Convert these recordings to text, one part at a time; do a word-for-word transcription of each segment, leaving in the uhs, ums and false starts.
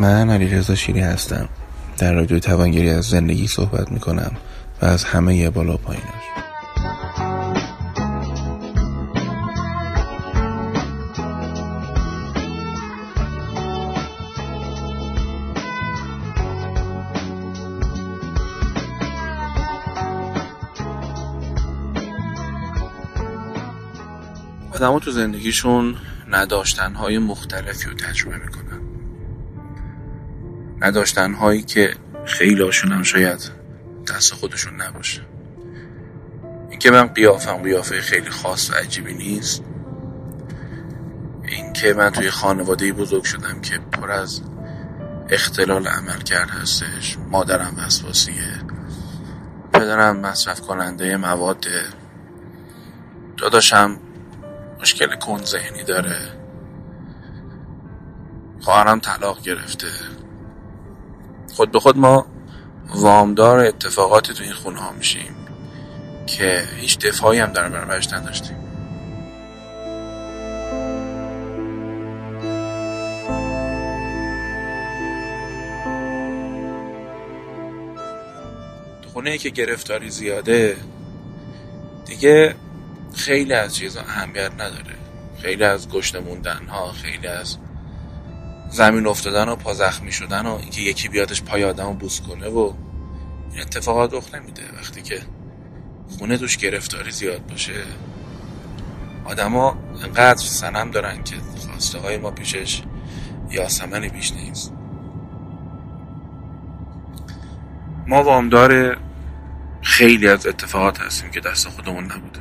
من علیرضا شیری هستم. در رادیو توانگری از زندگی صحبت میکنم و از همه بالا پاییناش. آدم‌ها تو زندگیشون نداشتن‌های مختلفی رو تجربه میکنن، نداشتن‌هایی که خیلی هاشون هم شاید دست خودشون نباشه. این که من قیافم قیافه خیلی خاص و عجیبی نیست، این که من توی خانوادهی بزرگ شدم که پر از اختلال عملکرد هستش، مادرم وسواسیه، پدرم مصرف کننده مواد، داداشم مشکل کند ذهنی داره، خواهرم طلاق گرفته. خود به خود ما وامدار اتفاقاتی تو این خونه ها میشیم که هیچ دفاعی هم در برابرش نداشتیم. تو خونه ای که گرفتاری زیاده دیگه خیلی از چیزا اهمیت نداره، خیلی از گشنه موندن ها، خیلی از زمین افتادن و پا زخمی شدن و اینکه یکی بیادش پای آدمو بوس کنه و این اتفاقات رخ نمیده. وقتی که خونه توش گرفتاری زیاد باشه، آدما انقدر صنم دارن که خواسته های ما پیشش یاسمنی پیش نیست. ما وامدار خیلی از اتفاقات هستیم که دست خودمون نبوده.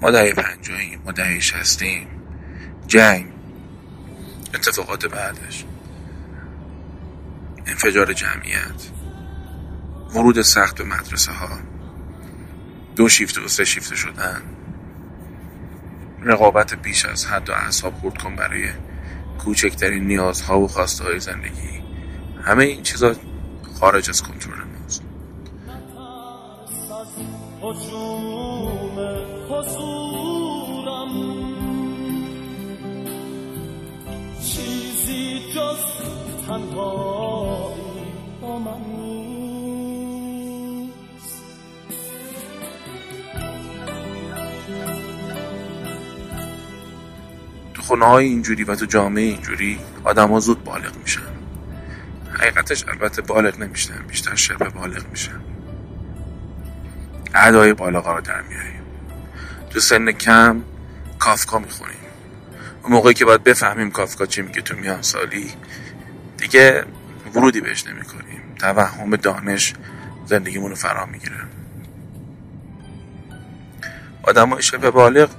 ما دهه پنجاهیم، ما دهه شصتیم، جنگ، اتفاقات بعدش، انفجار جمعیت، ورود سخت به مدرسه ها، دو شیفت و سه شیفت شدن، رقابت بیش از حد و اعصاب خورد کن برای کوچکترین نیازها و خواسته های زندگی. همه این چیزا خارج از کنترل ماست. چیزی جز تنهایی با من نیست. تو خونه های اینجوری و تو جامعه اینجوری آدم ها زود بالغ میشن. حقیقتش البته بالغ نمیشن، بیشتر شبه بالغ میشن. عدای بالغا رو در میاریم، تو سن کم کافکا میخونیم. اون موقعی که باید بفهمیم کافکا چی میگه تو میان سالی دیگه ورودی بهش نمی کنیم. توهم دانش زندگیمون رو فرا میگیره. آدم های شبه بالغ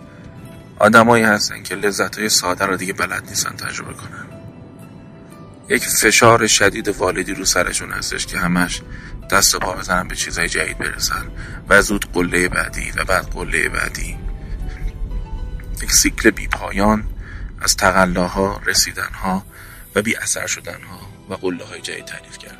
آدم هایی هستن که لذت های ساده رو دیگه بلد نیستن تجربه کنن. یک فشار شدید والدی رو سرشون هستش که همش دست و پا بزنن به چیزهای جدید برسن و زود قله بعدی و بعد قله بعدی. یک سیکل بی پایان از تقلاها، رسیدنها و بی اثر شدنها و قله های جدید تعریف کردن.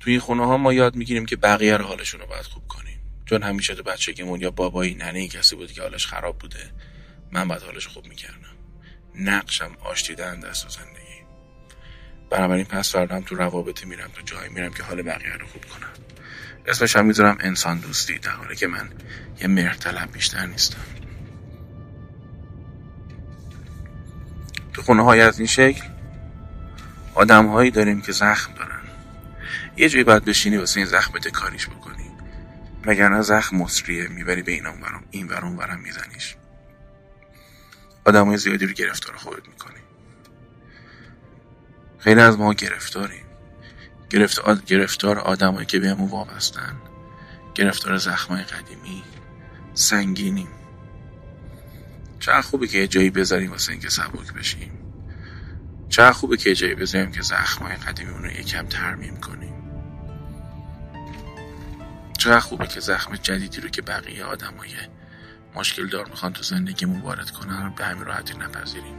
تو این خونه ها ما یاد میگیریم که بقیه رو حالشون رو باید خوب کنیم، چون همیشه تو بچگیمون یا بابایی ننهی کسی بود که حالش خراب بوده، من باید حالش خوب میکردم. نقشم آشتیدن دست و زندگی. بنابراین پس فردم تو روابطی میرم، تو جایی میرم که حال بقیه رو خوب کنم. اسمش هم میذارم انسان دوستی، در حالی که من یه مرتلب بیشتر نیستم. تو خونه های از این شکل آدم هایی داریم که زخم دارن. یه جایی باید بشینی واسه این زخمت کاریش بکنی، وگرنه زخم مصریه، میبری به این اونورم این ورم ورم میزنیش. آدمای زیادی رو گرفتار خودت میکنی. خیلی از ما گرفتاریم، گرفتار گرفتار آدمایی که بهمون وابستن، گرفتار زخمای قدیمی سنگینیم. چه خوبه که یه جایی بذاریم واسه اینکه سبک بشیم. چه خوبه که یه جایی بذاریم که زخمای قدیمی اون رو یکم ترمیم کنیم. چه خوبه که زخم جدیدی رو که بقیه آدمای مشکل دار میخوان تو زندگیمون وارد کنن به همین راحتی نپذیریم.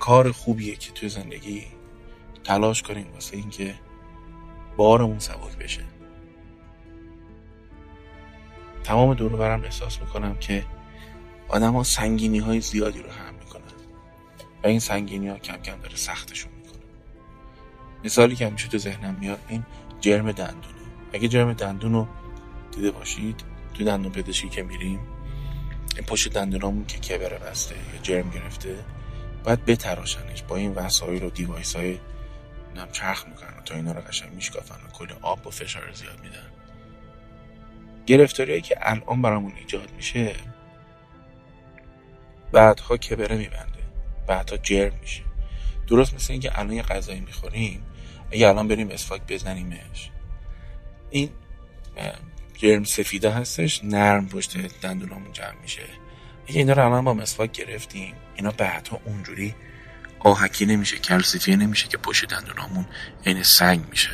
کار خوبیه که توی زندگی تلاش کنیم واسه این که بارمون سبک بشه. تمام دور و برم احساس میکنم که آدم ها سنگینی های زیادی رو حمل میکنن و این سنگینی ها کم کم داره سختشون میکنه. مثالی که همیشه تو ذهنم میاد این جرم دندونه. اگه جرم دندون رو دیده باشید تو دندون پزشکی که میریم این پشت دندونامون که کبره بسته یا جرم گرفته باید بتراشنش با این وسایل و دیوایس های نم چرخ میکنن تا اینا رو قشنگ میشکافن و کلی آب و فشار زیاد میدن. گرفتاریایی که الان برامون ایجاد میشه بعدها کبره میبنده، بعدها جرم میشه. درست مثل این که الان یه غذایی میخوریم اگه الان بریم مسواک بزنیمش این جرم سفیده هستش نرم پشت دندونامون جمع میشه. اگه اینا رو الان با مسواک گرفتیم اینا بعدها اونجوری آهکی نمیشه، کلسیفیه نمیشه که پشت دندونامون این سنگ میشه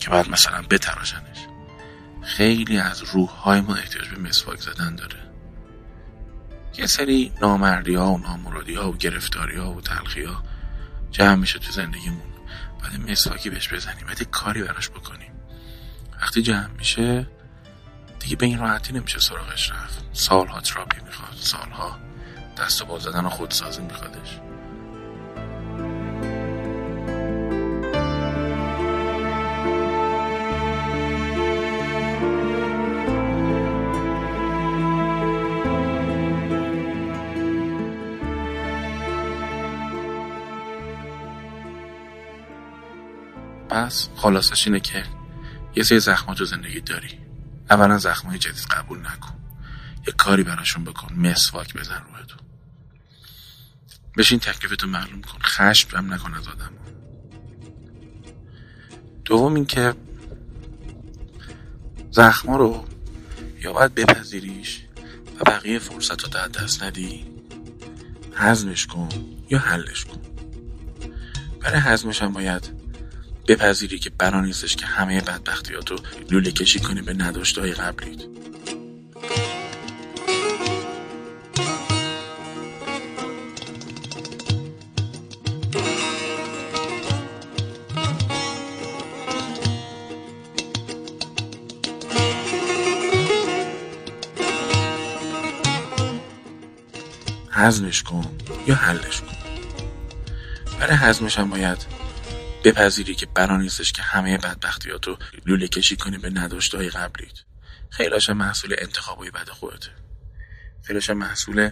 که بعد مثلا بتراشنش. خیلی از روح‌های ما احتیاج به مسواک زدن داره. یه سری نامردی ها و نامرادی ها و گرفتاری ها و تلخی ها جمع میشه تو زندگیمون، بعد مسواکی بهش بزنیم، بعد کاری براش بکنیم. وقتی جمع میشه دیگه به این راحتی نمیشه سراغش رفت. سالها تراپی میخواد، سالها دست و پا زدن و خودسازی میخوادش. پس خلاصش اینه که یه سری زخمات تو زندگی داری، اولا زخمای جدید قبول نکن، یه کاری براشون بکن، مسواک بزن روحتو، بشین تکلیفتو معلوم کن، خشم هم نکن از آدم. دوم این که زخما رو یا باید بپذیریش و بقیه فرصت رو در دست ندی، هضمش کن یا حلش کن. برای هضمش هم باید بپذیری که بنا نیستش که همه بدبختیاتو لوله کشی کنی به نداشتهای قبلیت. هضمش کن یا حلش کن. برای هضمش هم باید بپذیری که بنا نیستش که همه بدبختیاتو لوله کشی کنی به نداشتهای قبلیت. خیلیش محصول انتخابای بد خودته. خیلیش محصول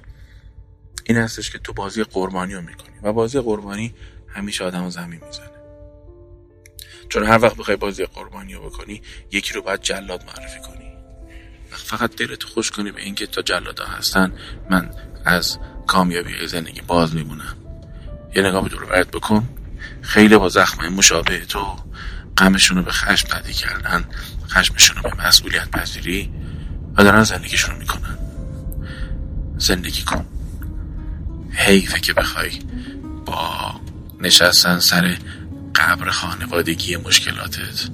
این هستش که تو بازی قربانی رو میکنی و بازی قربانی همیشه آدمو زمین میزنه. چون هر وقت بخوای بازی قربانی رو بکنی یکی رو باید جلاد معرفی کنی. فقط دلت خوش کنی به اینکه تا جلادا هستن من از کامیابی زندگی باز میمونم. یه نگاه به دور و برت بکن. خیلی با زخمای مشابه تو غمشونو به خشم بدی کردن، خشمشونو به مسئولیت پذیری و دارن زندگیشونو میکنن. زندگی کن. حیفه که بخوای با نشستن سر قبر خانوادگی مشکلاتت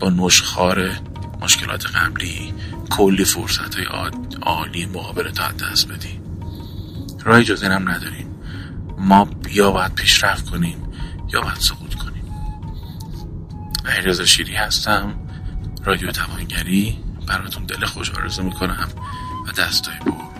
با نشخوار مشکلات قبلی کلی فرصتهای عالی مقابلت از دست بدی. راهی جز اینم نداریم. ما یا باید پیشرفت کنیم یا باید سقوط کنیم. علیرضا شیری هستم، رادیو توانگری. براتون دل خوش آرزو میکنم و دستای بر.